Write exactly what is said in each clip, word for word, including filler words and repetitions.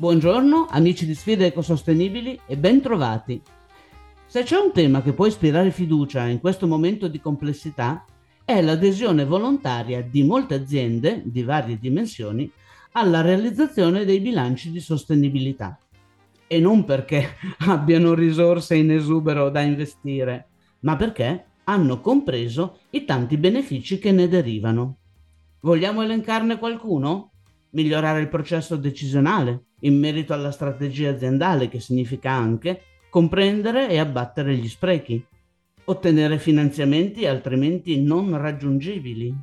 Buongiorno amici di Sfide Ecosostenibili e bentrovati. Se c'è un tema che può ispirare fiducia in questo momento di complessità è l'adesione volontaria di molte aziende di varie dimensioni alla realizzazione dei bilanci di sostenibilità. E non perché abbiano risorse in esubero da investire, ma perché hanno compreso i tanti benefici che ne derivano. Vogliamo elencarne qualcuno? Migliorare il processo decisionale in merito alla strategia aziendale, che significa anche comprendere e abbattere gli sprechi, ottenere finanziamenti altrimenti non raggiungibili,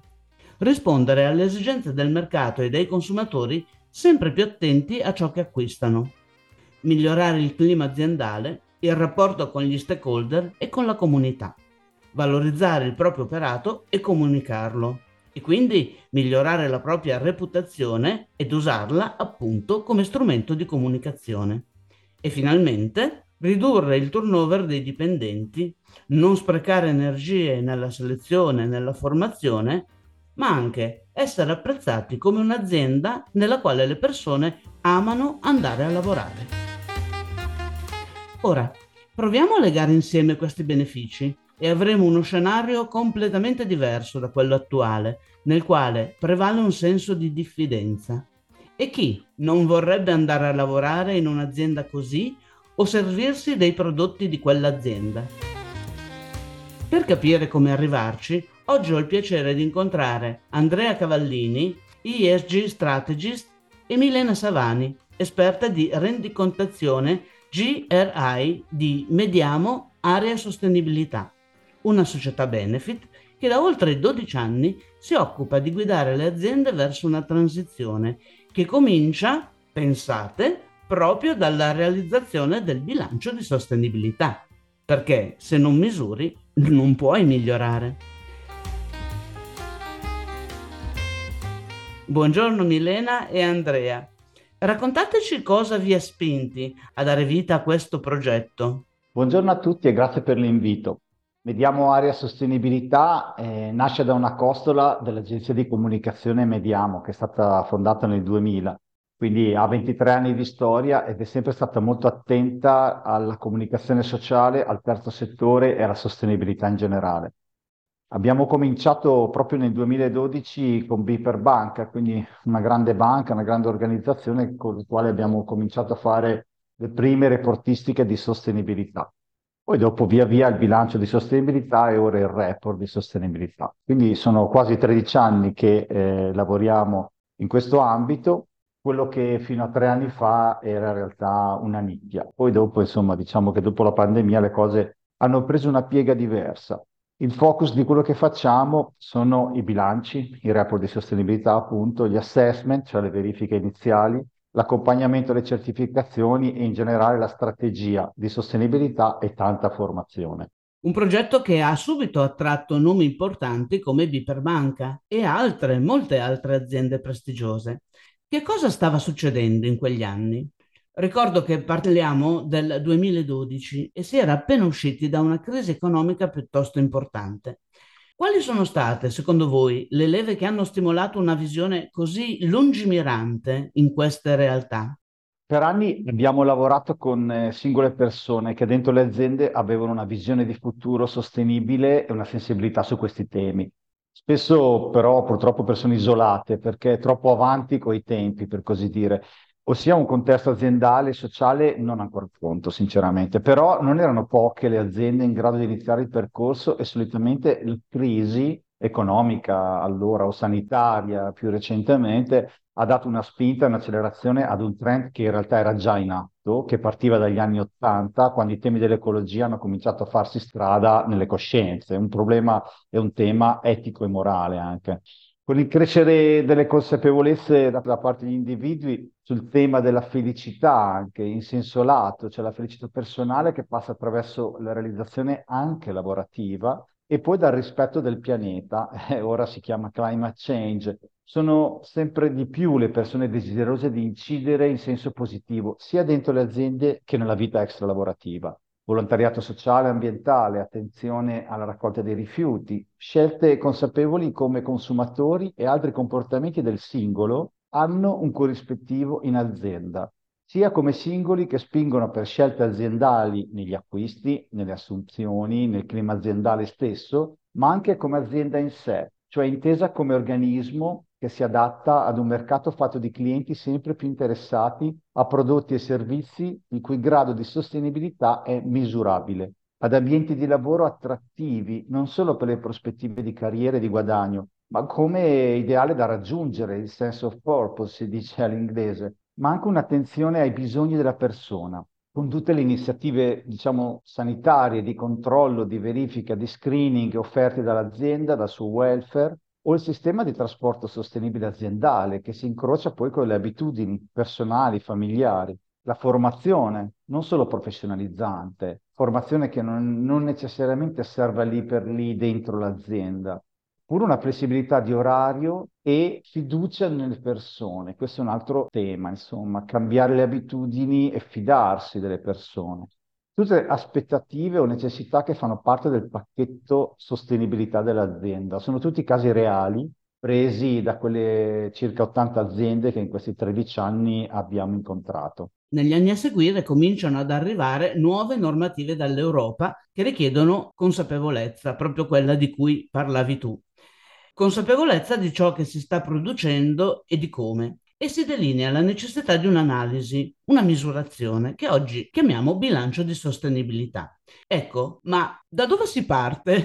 rispondere alle esigenze del mercato e dei consumatori sempre più attenti a ciò che acquistano, migliorare il clima aziendale, il rapporto con gli stakeholder e con la comunità, valorizzare il proprio operato e comunicarlo, e quindi migliorare la propria reputazione ed usarla appunto come strumento di comunicazione. E finalmente ridurre il turnover dei dipendenti, non sprecare energie nella selezione, nella formazione, ma anche essere apprezzati come un'azienda nella quale le persone amano andare a lavorare. Ora, proviamo a legare insieme questi benefici e avremo uno scenario completamente diverso da quello attuale, nel quale prevale un senso di diffidenza. E chi non vorrebbe andare a lavorare in un'azienda così o servirsi dei prodotti di quell'azienda? Per capire come arrivarci, oggi ho il piacere di incontrare Andrea Cavallini, E S G Strategist, e Milena Savani, esperta di rendicontazione G R I di Mediamo Area Sostenibilità, una società Benefit che da oltre dodici anni si occupa di guidare le aziende verso una transizione che comincia, pensate, proprio dalla realizzazione del bilancio di sostenibilità, perché se non misuri non puoi migliorare. Buongiorno Milena e Andrea, raccontateci cosa vi ha spinti a dare vita a questo progetto. Buongiorno a tutti e grazie per l'invito. Mediamo Area Sostenibilità eh, nasce da una costola dell'agenzia di comunicazione Mediamo, che è stata fondata nel duemila, quindi ha ventitré anni di storia ed è sempre stata molto attenta alla comunicazione sociale, al terzo settore e alla sostenibilità in generale. Abbiamo cominciato proprio nel duemiladodici con B P E R Banca, quindi una grande banca, una grande organizzazione con la quale abbiamo cominciato a fare le prime reportistiche di sostenibilità. Poi dopo via via il bilancio di sostenibilità e ora il report di sostenibilità. Quindi sono quasi tredici anni che eh, lavoriamo in questo ambito, quello che fino a tre anni fa era in realtà una nicchia. Poi dopo, insomma, diciamo che dopo la pandemia le cose hanno preso una piega diversa. Il focus di quello che facciamo sono i bilanci, i report di sostenibilità appunto, gli assessment, cioè le verifiche iniziali, l'accompagnamento alle certificazioni e in generale la strategia di sostenibilità e tanta formazione. Un progetto che ha subito attratto nomi importanti come B P E R Banca e altre, molte altre aziende prestigiose. Che cosa stava succedendo in quegli anni? Ricordo che parliamo del duemiladodici e si era appena usciti da una crisi economica piuttosto importante. Quali sono state, secondo voi, le leve che hanno stimolato una visione così lungimirante in queste realtà? Per anni abbiamo lavorato con singole persone che dentro le aziende avevano una visione di futuro sostenibile e una sensibilità su questi temi. Spesso però purtroppo persone isolate perché troppo avanti coi tempi, per così dire. Ossia un contesto aziendale e sociale non ancora pronto, sinceramente. Però non erano poche le aziende in grado di iniziare il percorso e solitamente la crisi economica allora o sanitaria più recentemente ha dato una spinta, un'accelerazione ad un trend che in realtà era già in atto, che partiva dagli anni Ottanta, quando i temi dell'ecologia hanno cominciato a farsi strada nelle coscienze. Un problema e un tema etico e morale anche. Con il crescere delle consapevolezze da, da parte degli individui sul tema della felicità anche in senso lato, cioè la felicità personale che passa attraverso la realizzazione anche lavorativa e poi dal rispetto del pianeta, eh, ora si chiama climate change, sono sempre di più le persone desiderose di incidere in senso positivo sia dentro le aziende che nella vita extralavorativa. Volontariato sociale e ambientale, attenzione alla raccolta dei rifiuti, scelte consapevoli come consumatori e altri comportamenti del singolo hanno un corrispettivo in azienda. sia come singoli che spingono per scelte aziendali negli acquisti, nelle assunzioni, nel clima aziendale stesso, ma anche come azienda in sé, cioè intesa come organismo che si adatta ad un mercato fatto di clienti sempre più interessati a prodotti e servizi il cui grado di sostenibilità è misurabile, ad ambienti di lavoro attrattivi non solo per le prospettive di carriera e di guadagno, ma come ideale da raggiungere, il sense of purpose si dice all'inglese, ma anche un'attenzione ai bisogni della persona, con tutte le iniziative, diciamo, sanitarie, di controllo, di verifica, di screening offerte dall'azienda, dal suo welfare, o il sistema di trasporto sostenibile aziendale, che si incrocia poi con le abitudini personali, familiari. La formazione, non solo professionalizzante, formazione che non, non necessariamente serve lì per lì dentro l'azienda, pure una flessibilità di orario e fiducia nelle persone. Questo è un altro tema, insomma, cambiare le abitudini e fidarsi delle persone. Tutte aspettative o necessità che fanno parte del pacchetto sostenibilità dell'azienda. Sono tutti casi reali, presi da quelle circa ottanta aziende che in questi tredici anni abbiamo incontrato. Negli anni a seguire cominciano ad arrivare nuove normative dall'Europa che richiedono consapevolezza, proprio quella di cui parlavi tu. Consapevolezza di ciò che si sta producendo e di come, e si delinea la necessità di un'analisi, una misurazione, che oggi chiamiamo bilancio di sostenibilità. Ecco, ma da dove si parte?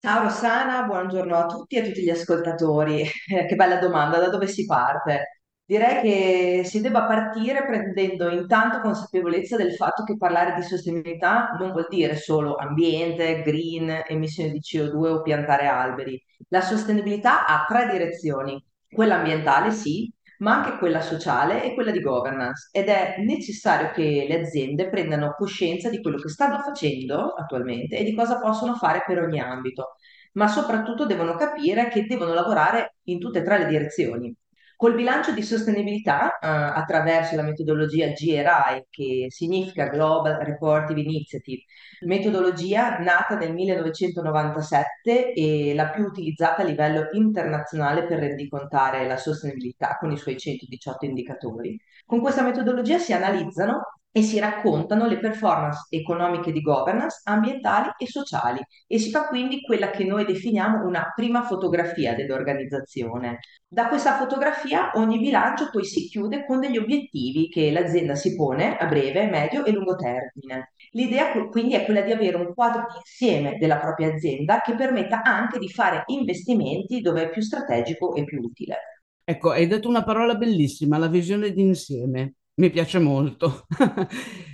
Ciao Rossana, buongiorno a tutti e a tutti gli ascoltatori. Che bella domanda, da dove si parte? Direi che si debba partire prendendo intanto consapevolezza del fatto che parlare di sostenibilità non vuol dire solo ambiente, green, emissioni di C O due o piantare alberi. La sostenibilità ha tre direzioni. Quella ambientale sì, ma anche quella sociale e quella di governance, ed è necessario che le aziende prendano coscienza di quello che stanno facendo attualmente e di cosa possono fare per ogni ambito, ma soprattutto devono capire che devono lavorare in tutte e tre le direzioni. Col bilancio di sostenibilità, eh, attraverso la metodologia G R I, che significa Global Reporting Initiative, metodologia nata nel millenovecentonovantasette e la più utilizzata a livello internazionale per rendicontare la sostenibilità con i suoi centodiciotto indicatori. Con questa metodologia si analizzano e si raccontano le performance economiche di governance, ambientali e sociali, e si fa quindi quella che noi definiamo una prima fotografia dell'organizzazione. Da questa fotografia ogni bilancio poi si chiude con degli obiettivi che l'azienda si pone a breve, medio e lungo termine. L'idea quindi è quella di avere un quadro di insieme della propria azienda che permetta anche di fare investimenti dove è più strategico e più utile. Ecco, hai detto una parola bellissima, la visione d'insieme. Mi piace molto.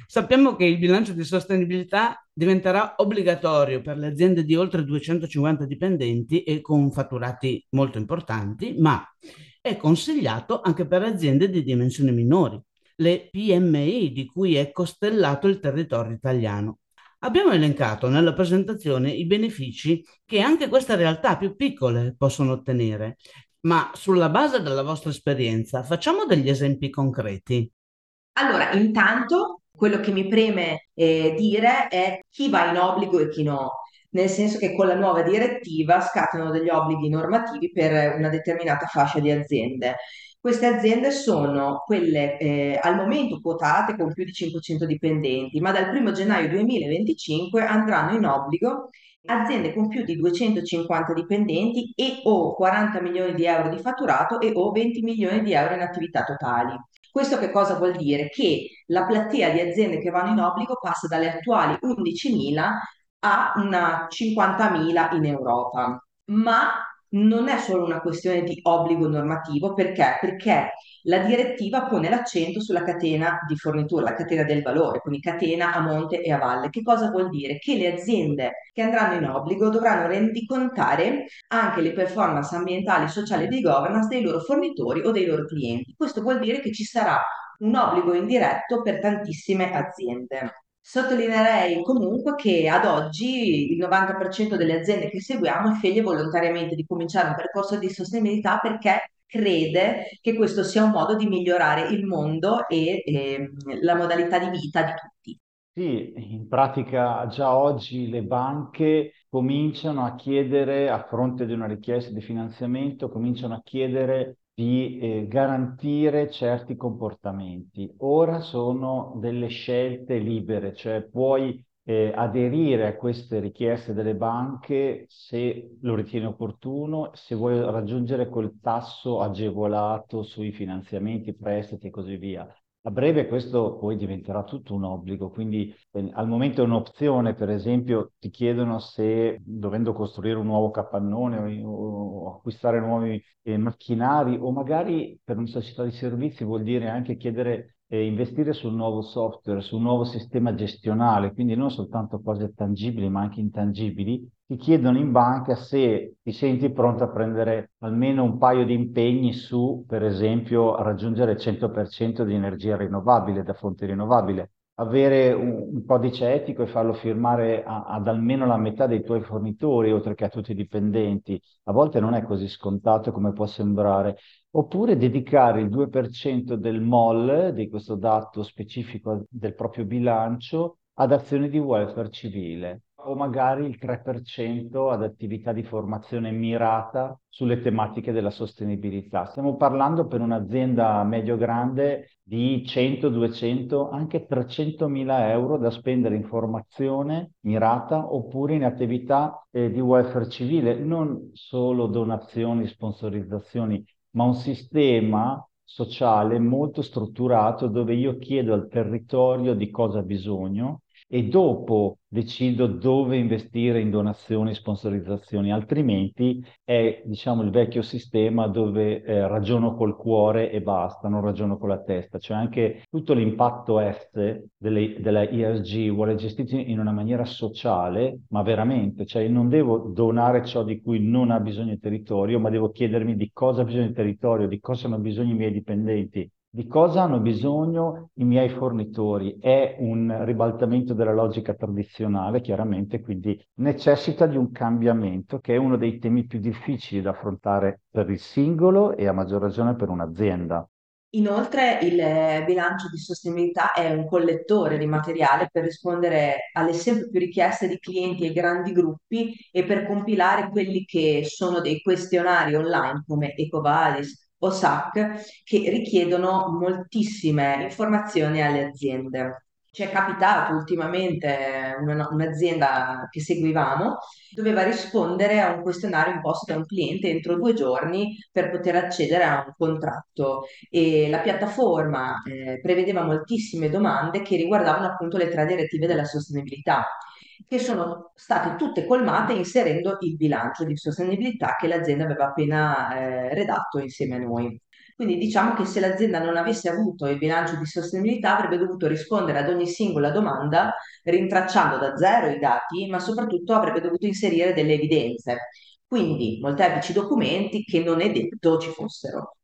Sappiamo che il bilancio di sostenibilità diventerà obbligatorio per le aziende di oltre duecentocinquanta dipendenti e con fatturati molto importanti, ma è consigliato anche per aziende di dimensioni minori, le P M I di cui è costellato il territorio italiano. Abbiamo elencato nella presentazione i benefici che anche queste realtà più piccole possono ottenere, ma sulla base della vostra esperienza facciamo degli esempi concreti. Allora, intanto quello che mi preme eh, dire è chi va in obbligo e chi no, nel senso che con la nuova direttiva scattano degli obblighi normativi per una determinata fascia di aziende. Queste aziende sono quelle eh, al momento quotate con più di cinquecento dipendenti, ma dal primo gennaio duemilaventicinque andranno in obbligo aziende con più di duecentocinquanta dipendenti e o quaranta milioni di euro di fatturato e o venti milioni di euro in attività totali. Questo che cosa vuol dire? Che la platea di aziende che vanno in obbligo passa dalle attuali undicimila a una cinquantamila in Europa. Ma non è solo una questione di obbligo normativo, perché? Perché la direttiva pone l'accento sulla catena di fornitura, la catena del valore, quindi catena a monte e a valle. Che cosa vuol dire? Che le aziende che andranno in obbligo dovranno rendicontare anche le performance ambientali, sociali e di governance dei loro fornitori o dei loro clienti. Questo vuol dire che ci sarà un obbligo indiretto per tantissime aziende. Sottolineerei comunque che ad oggi il novanta per cento delle aziende che seguiamo sceglie volontariamente di cominciare un percorso di sostenibilità perché crede che questo sia un modo di migliorare il mondo e, e la modalità di vita di tutti. Sì, in pratica già oggi le banche cominciano a chiedere, a fronte di una richiesta di finanziamento, cominciano a chiedere di eh, garantire certi comportamenti. Ora sono delle scelte libere, cioè puoi eh, aderire a queste richieste delle banche se lo ritieni opportuno, se vuoi raggiungere quel tasso agevolato sui finanziamenti, prestiti e così via. A breve questo poi diventerà tutto un obbligo, quindi eh, al momento è un'opzione. Per esempio ti chiedono se, dovendo costruire un nuovo capannone o, o acquistare nuovi eh, macchinari, o magari per una società di servizi vuol dire anche chiedere eh, investire sul nuovo software, sul nuovo sistema gestionale, quindi non soltanto cose tangibili ma anche intangibili. Ti chiedono in banca se ti senti pronto a prendere almeno un paio di impegni su, per esempio, raggiungere il cento per cento di energia rinnovabile, da fonte rinnovabile, avere un, un codice etico e farlo firmare a, ad almeno la metà dei tuoi fornitori, oltre che a tutti i dipendenti. A volte non è così scontato come può sembrare. Oppure dedicare il due per cento del M O L, di questo dato specifico del proprio bilancio, ad azioni di welfare civile, o magari il tre per cento ad attività di formazione mirata sulle tematiche della sostenibilità. Stiamo parlando per un'azienda medio-grande di cento, duecento, anche trecentomila euro da spendere in formazione mirata oppure in attività eh, di welfare civile, non solo donazioni, sponsorizzazioni, ma un sistema sociale molto strutturato dove io chiedo al territorio di cosa ha bisogno e dopo decido dove investire in donazioni e sponsorizzazioni, altrimenti è, diciamo, il vecchio sistema dove eh, ragiono col cuore e basta, non ragiono con la testa. Cioè anche tutto l'impatto S delle, della E S G vuole gestirsi in una maniera sociale, ma veramente, cioè non devo donare ciò di cui non ha bisogno il territorio, ma devo chiedermi di cosa ha bisogno il territorio, di cosa hanno bisogno i miei dipendenti, di cosa hanno bisogno i miei fornitori. È un ribaltamento della logica tradizionale, chiaramente, quindi necessita di un cambiamento, che è uno dei temi più difficili da affrontare per il singolo e a maggior ragione per un'azienda. Inoltre il bilancio di sostenibilità è un collettore di materiale per rispondere alle sempre più richieste di clienti e grandi gruppi e per compilare quelli che sono dei questionari online come Ecovadis o S A C, che richiedono moltissime informazioni alle aziende. Ci è capitato ultimamente una, un'azienda che seguivamo, doveva rispondere a un questionario imposto da un cliente entro due giorni per poter accedere a un contratto, e la piattaforma eh, prevedeva moltissime domande che riguardavano appunto le tre direttive della sostenibilità, che sono state tutte colmate inserendo il bilancio di sostenibilità che l'azienda aveva appena eh, redatto insieme a noi. Quindi diciamo che se l'azienda non avesse avuto il bilancio di sostenibilità avrebbe dovuto rispondere ad ogni singola domanda rintracciando da zero i dati, ma soprattutto avrebbe dovuto inserire delle evidenze. Quindi molteplici documenti che non è detto ci fossero.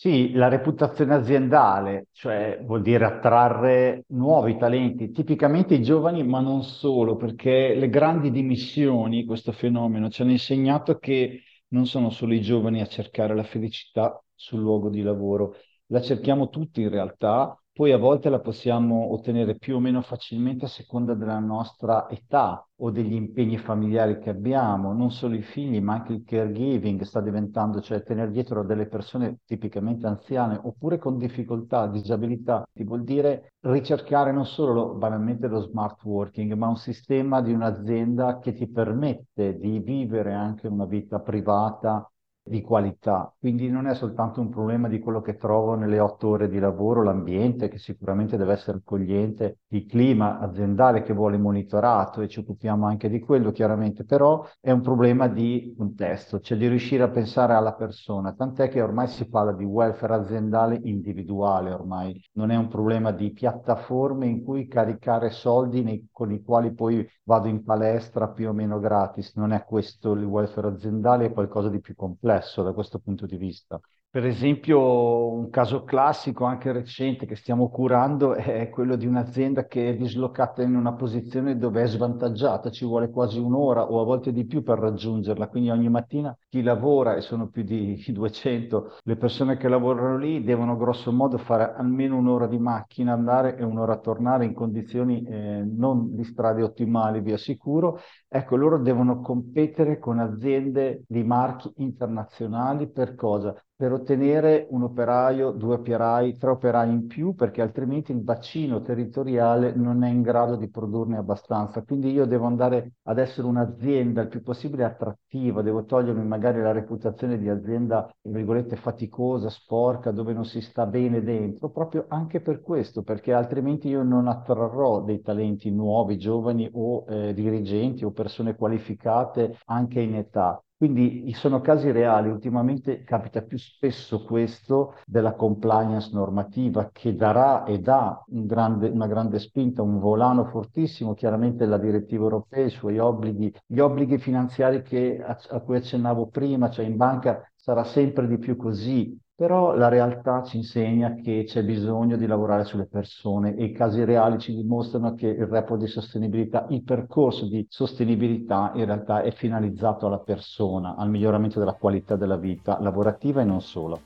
Sì, la reputazione aziendale, cioè vuol dire attrarre nuovi talenti, tipicamente i giovani, ma non solo, perché le grandi dimissioni, questo fenomeno, ci hanno insegnato che non sono solo i giovani a cercare la felicità sul luogo di lavoro, la cerchiamo tutti in realtà, poi a volte la possiamo ottenere più o meno facilmente a seconda della nostra età o degli impegni familiari che abbiamo, non solo i figli ma anche il caregiving sta diventando, cioè tenere dietro delle persone tipicamente anziane oppure con difficoltà, disabilità, vuol dire ricercare non solo lo, banalmente lo smart working, ma un sistema di un'azienda che ti permette di vivere anche una vita privata di qualità. Quindi non è soltanto un problema di quello che trovo nelle otto ore di lavoro, l'ambiente che sicuramente deve essere accogliente, il clima aziendale che vuole monitorato e ci occupiamo anche di quello chiaramente, però è un problema di contesto, cioè di riuscire a pensare alla persona, tant'è che ormai si parla di welfare aziendale individuale, ormai non è un problema di piattaforme in cui caricare soldi nei, con i quali poi vado in palestra più o meno gratis, non è questo il welfare aziendale, è qualcosa di più complesso da questo punto di vista. Per esempio un caso classico anche recente che stiamo curando è quello di un'azienda che è dislocata in una posizione dove è svantaggiata, ci vuole quasi un'ora o a volte di più per raggiungerla, quindi ogni mattina chi lavora, e sono più di duecento le persone che lavorano lì, devono grosso modo fare almeno un'ora di macchina, andare e un'ora tornare in condizioni eh, non di strade ottimali, vi assicuro. Ecco, loro devono competere con aziende di marchi internazionali per cosa? per ottenere un operaio, due operai, tre operai in più, perché altrimenti il bacino territoriale non è in grado di produrne abbastanza. Quindi io devo andare ad essere un'azienda il più possibile attrattiva, devo togliermi magari la reputazione di azienda, tra virgolette, faticosa, sporca, dove non si sta bene dentro, proprio anche per questo, perché altrimenti io non attrarrò dei talenti nuovi, giovani o eh, dirigenti o persone qualificate anche in età. Quindi sono casi reali, ultimamente capita più spesso questo della compliance normativa, che darà e dà un grande, una grande spinta, un volano fortissimo, chiaramente la direttiva europea, i suoi obblighi, gli obblighi finanziari che, a, a cui accennavo prima, cioè in banca sarà sempre di più così. Però la realtà ci insegna che c'è bisogno di lavorare sulle persone e i casi reali ci dimostrano che il report di sostenibilità, il percorso di sostenibilità in realtà è finalizzato alla persona, al miglioramento della qualità della vita lavorativa e non solo.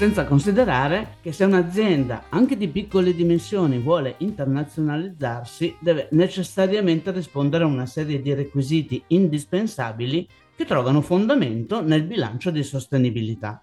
Senza considerare che se un'azienda, anche di piccole dimensioni, vuole internazionalizzarsi, deve necessariamente rispondere a una serie di requisiti indispensabili che trovano fondamento nel bilancio di sostenibilità.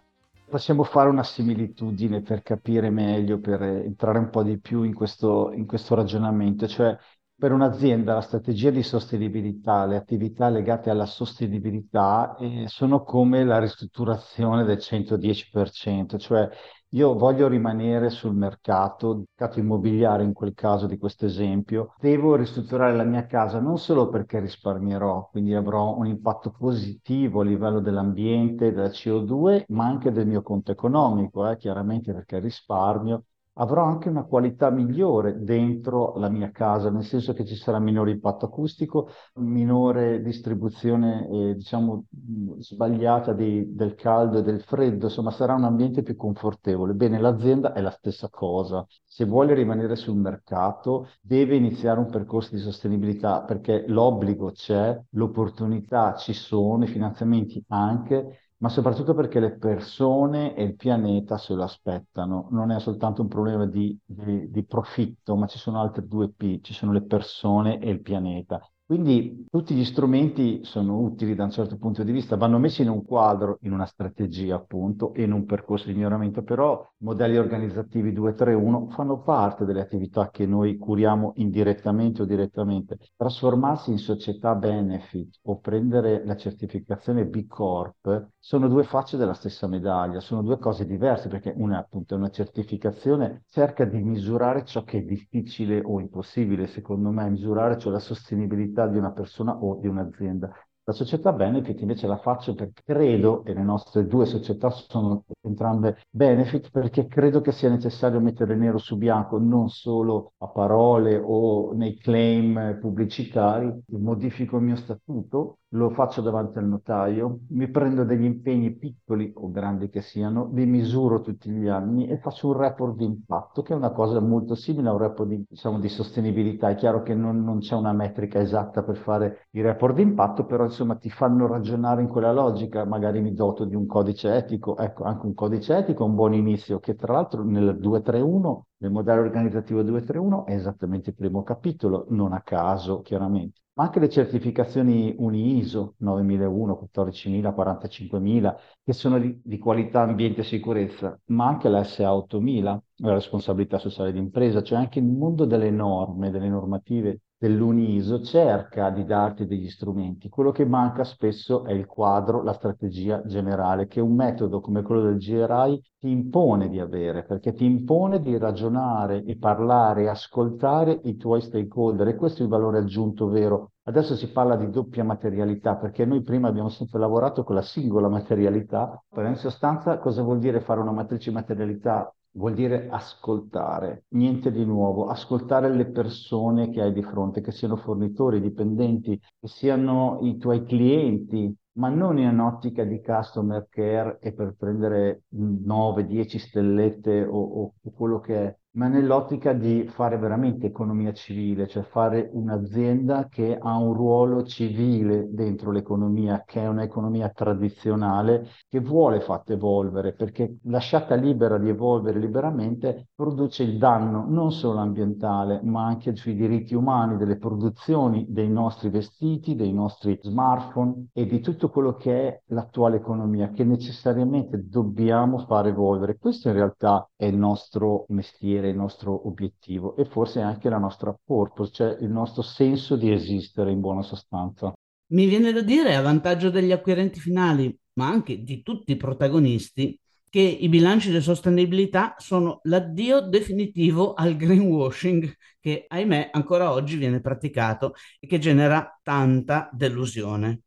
Possiamo fare una similitudine per capire meglio, per entrare un po' di più in questo, in questo ragionamento, cioè per un'azienda la strategia di sostenibilità, le attività legate alla sostenibilità eh, sono come la ristrutturazione del cento dieci per cento, cioè io voglio rimanere sul mercato, mercato immobiliare in quel caso di questo esempio, devo ristrutturare la mia casa non solo perché risparmierò, quindi avrò un impatto positivo a livello dell'ambiente, della C O due, ma anche del mio conto economico, eh, chiaramente perché risparmio. Avrò anche una qualità migliore dentro la mia casa, nel senso che ci sarà minore impatto acustico, minore distribuzione eh, diciamo sbagliata di, del caldo e del freddo, insomma sarà un ambiente più confortevole. Bene, l'azienda è la stessa cosa. Se vuole rimanere sul mercato deve iniziare un percorso di sostenibilità, perché l'obbligo c'è, l'opportunità ci sono, i finanziamenti anche, ma soprattutto perché le persone e il pianeta se lo aspettano. Non è soltanto un problema di, di, di profitto, ma ci sono altre due P, ci sono le persone e il pianeta. Quindi tutti gli strumenti sono utili da un certo punto di vista, vanno messi in un quadro, in una strategia appunto, e in un percorso di miglioramento, però modelli organizzativi due tre uno fanno parte delle attività che noi curiamo indirettamente o direttamente. Trasformarsi in società benefit o prendere la certificazione B Corp sono due facce della stessa medaglia, sono due cose diverse, perché una appunto è una certificazione, cerca di misurare ciò che è difficile o impossibile, secondo me, misurare cioè la sostenibilità di una persona o di un'azienda. La società benefit invece la faccio perché credo, e le nostre due società sono entrambe benefit, perché credo che sia necessario mettere nero su bianco, non solo a parole o nei claim pubblicitari. Modifico il mio statuto, lo faccio davanti al notaio, mi prendo degli impegni piccoli o grandi che siano, li misuro tutti gli anni e faccio un report di impatto, che è una cosa molto simile a un report di, diciamo, di sostenibilità. È chiaro che non, non c'è una metrica esatta per fare i report di impatto, però insomma ti fanno ragionare in quella logica. Magari mi doto di un codice etico, ecco, anche un codice etico è un buon inizio, che tra l'altro nel due tre uno, nel modello organizzativo due tre uno è esattamente il primo capitolo, non a caso chiaramente. Ma anche le certificazioni UniISO novemilauno, quattordicimila, quarantacinquemila, che sono di, di qualità, ambiente e sicurezza, ma anche la S A ottomila, la responsabilità sociale d'impresa, cioè anche il mondo delle norme, delle normative dell'UniISO cerca di darti degli strumenti. Quello che manca spesso è il quadro, la strategia generale, che un metodo come quello del G R I ti impone di avere, perché ti impone di ragionare e parlare e ascoltare i tuoi stakeholder, e questo è il valore aggiunto vero. Adesso si parla di doppia materialità, perché noi prima abbiamo sempre lavorato con la singola materialità, però in sostanza cosa vuol dire fare una matrice materialità? Vuol dire ascoltare, niente di nuovo, ascoltare le persone che hai di fronte, che siano fornitori, dipendenti, che siano i tuoi clienti, ma non in un'ottica di customer care e per prendere nove dieci stellette o, o quello che è, ma nell'ottica di fare veramente economia civile, cioè fare un'azienda che ha un ruolo civile dentro l'economia, che è un'economia tradizionale, che vuole fatta evolvere, perché lasciata libera di evolvere liberamente produce il danno non solo ambientale, ma anche sui diritti umani, delle produzioni, dei nostri vestiti, dei nostri smartphone e di tutto quello che è l'attuale economia, che necessariamente dobbiamo far evolvere. Questo in realtà è il nostro mestiere, il nostro obiettivo e forse anche la nostra purpose, cioè il nostro senso di esistere in buona sostanza. Mi viene da dire, a vantaggio degli acquirenti finali, ma anche di tutti i protagonisti, che i bilanci di sostenibilità sono l'addio definitivo al greenwashing che, ahimè, ancora oggi viene praticato e che genera tanta delusione.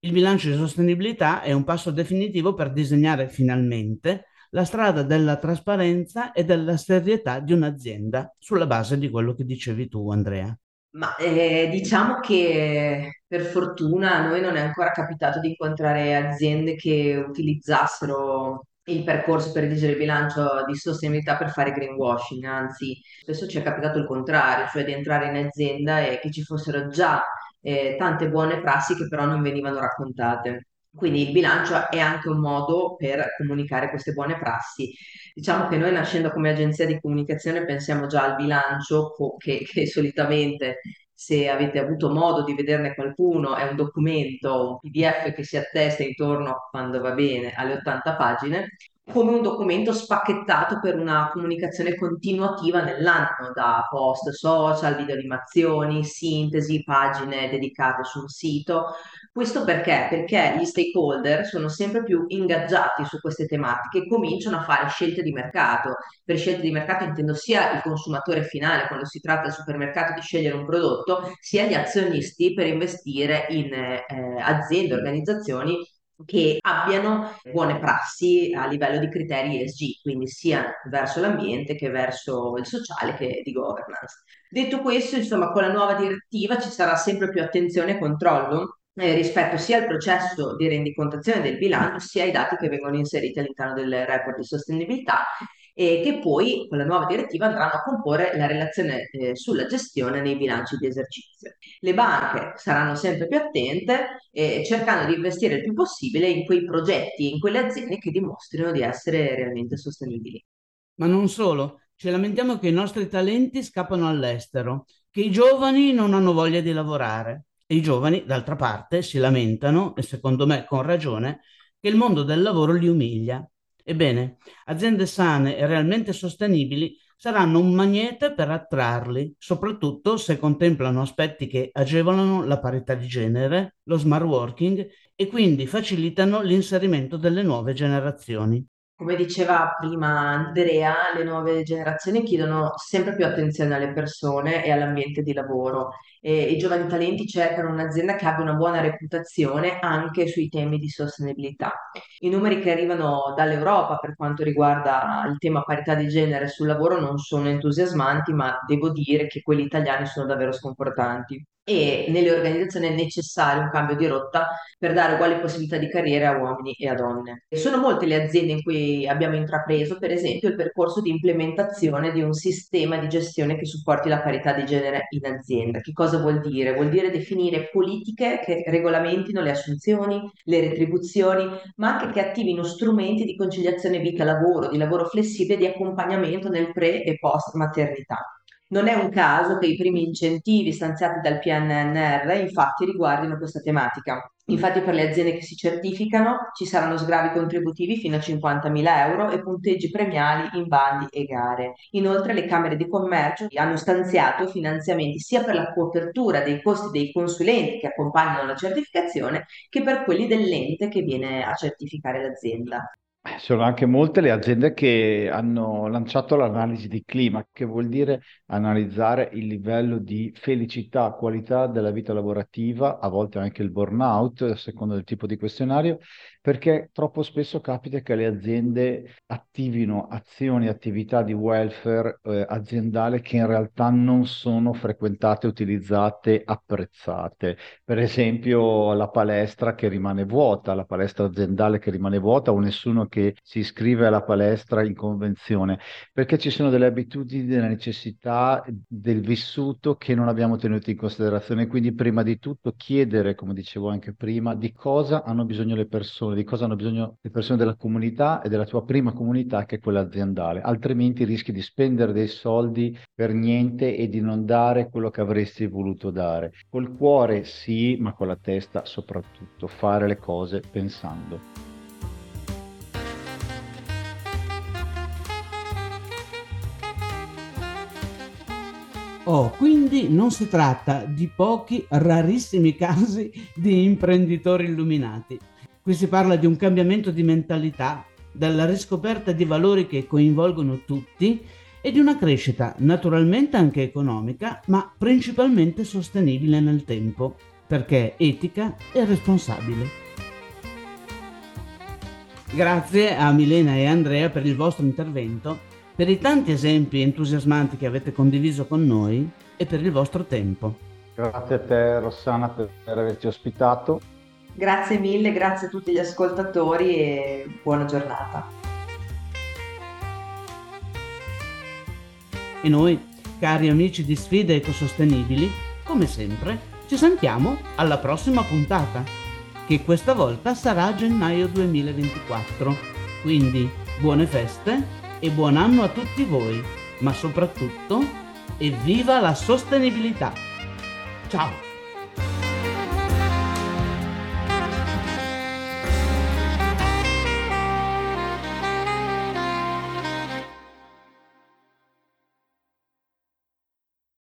Il bilancio di sostenibilità è un passo definitivo per disegnare finalmente la strada della trasparenza e della serietà di un'azienda, sulla base di quello che dicevi tu, Andrea. Ma eh, diciamo che per fortuna a noi non è ancora capitato di incontrare aziende che utilizzassero il percorso per redigere il bilancio di sostenibilità per fare greenwashing, anzi spesso ci è capitato il contrario, cioè di entrare in azienda e che ci fossero già eh, tante buone prassi che però non venivano raccontate. Quindi il bilancio è anche un modo per comunicare queste buone prassi. Diciamo che noi, nascendo come agenzia di comunicazione, pensiamo già al bilancio che, che solitamente, se avete avuto modo di vederne qualcuno, è un documento, un P D F che si attesta intorno, quando va bene, alle ottanta pagine, come un documento spacchettato per una comunicazione continuativa nell'anno, da post social, video animazioni, sintesi, pagine dedicate sul sito. Questo perché? Perché gli stakeholder sono sempre più ingaggiati su queste tematiche e cominciano a fare scelte di mercato. Per scelte di mercato intendo sia il consumatore finale, quando si tratta al supermercato di scegliere un prodotto, sia gli azionisti per investire in eh, aziende, organizzazioni che abbiano buone prassi a livello di criteri E S G, quindi sia verso l'ambiente che verso il sociale che di governance. Detto questo, insomma, con la nuova direttiva ci sarà sempre più attenzione e controllo eh, rispetto sia al processo di rendicontazione del bilancio, sia ai dati che vengono inseriti all'interno del report di sostenibilità, e che poi con la nuova direttiva andranno a comporre la relazione eh, sulla gestione nei bilanci di esercizio. Le banche saranno sempre più attente, eh, cercando di investire il più possibile in quei progetti, in quelle aziende che dimostrino di essere realmente sostenibili. Ma non solo, ci lamentiamo che i nostri talenti scappano all'estero, che i giovani non hanno voglia di lavorare e i giovani, d'altra parte, si lamentano, e secondo me con ragione, che il mondo del lavoro li umilia. Ebbene, aziende sane e realmente sostenibili saranno un magnete per attrarli, soprattutto se contemplano aspetti che agevolano la parità di genere, lo smart working e quindi facilitano l'inserimento delle nuove generazioni. Come diceva prima Andrea, le nuove generazioni chiedono sempre più attenzione alle persone e all'ambiente di lavoro. E i giovani talenti cercano un'azienda che abbia una buona reputazione anche sui temi di sostenibilità. I numeri che arrivano dall'Europa per quanto riguarda il tema parità di genere sul lavoro non sono entusiasmanti, ma devo dire che quelli italiani sono davvero sconfortanti. E nelle organizzazioni è necessario un cambio di rotta per dare uguali possibilità di carriera a uomini e a donne. Sono molte le aziende in cui abbiamo intrapreso, per esempio, il percorso di implementazione di un sistema di gestione che supporti la parità di genere in azienda. Che cosa vuol dire? Vuol dire definire politiche che regolamentino le assunzioni, le retribuzioni, ma anche che attivino strumenti di conciliazione vita-lavoro, di lavoro flessibile e di accompagnamento nel pre- e post-maternità. Non è un caso che i primi incentivi stanziati dal P N N R infatti riguardino questa tematica. Infatti per le aziende che si certificano ci saranno sgravi contributivi fino a cinquantamila euro e punteggi premiali in bandi e gare. Inoltre le Camere di Commercio hanno stanziato finanziamenti sia per la copertura dei costi dei consulenti che accompagnano la certificazione che per quelli dell'ente che viene a certificare l'azienda. Sono anche molte le aziende che hanno lanciato l'analisi di clima, che vuol dire analizzare il livello di felicità, qualità della vita lavorativa, a volte anche il burnout, a seconda del tipo di questionario, perché troppo spesso capita che le aziende attivino azioni, attività di welfare eh, aziendale che in realtà non sono frequentate, utilizzate, apprezzate. Per esempio la palestra che rimane vuota, la palestra aziendale che rimane vuota o nessuno che che si iscrive alla palestra in convenzione, perché ci sono delle abitudini, delle necessità del vissuto che non abbiamo tenuto in considerazione. Quindi prima di tutto chiedere, come dicevo anche prima, di cosa hanno bisogno le persone, di cosa hanno bisogno le persone della comunità e della tua prima comunità, che è quella aziendale, altrimenti rischi di spendere dei soldi per niente e di non dare quello che avresti voluto dare. Col cuore sì, ma con la testa soprattutto, fare le cose pensando. Oh, quindi non si tratta di pochi, rarissimi casi di imprenditori illuminati. Qui si parla di un cambiamento di mentalità, dalla riscoperta di valori che coinvolgono tutti e di una crescita naturalmente anche economica, ma principalmente sostenibile nel tempo, perché etica e responsabile. Grazie a Milena e Andrea per il vostro intervento, per i tanti esempi entusiasmanti che avete condiviso con noi e per il vostro tempo. Grazie a te Rossana per averci ospitato. Grazie mille, grazie a tutti gli ascoltatori e buona giornata. E noi, cari amici di Sfide Ecosostenibili, come sempre, ci sentiamo alla prossima puntata, che questa volta sarà a gennaio duemilaventiquattro. Quindi, buone feste e buon anno a tutti voi, ma soprattutto evviva la sostenibilità! Ciao!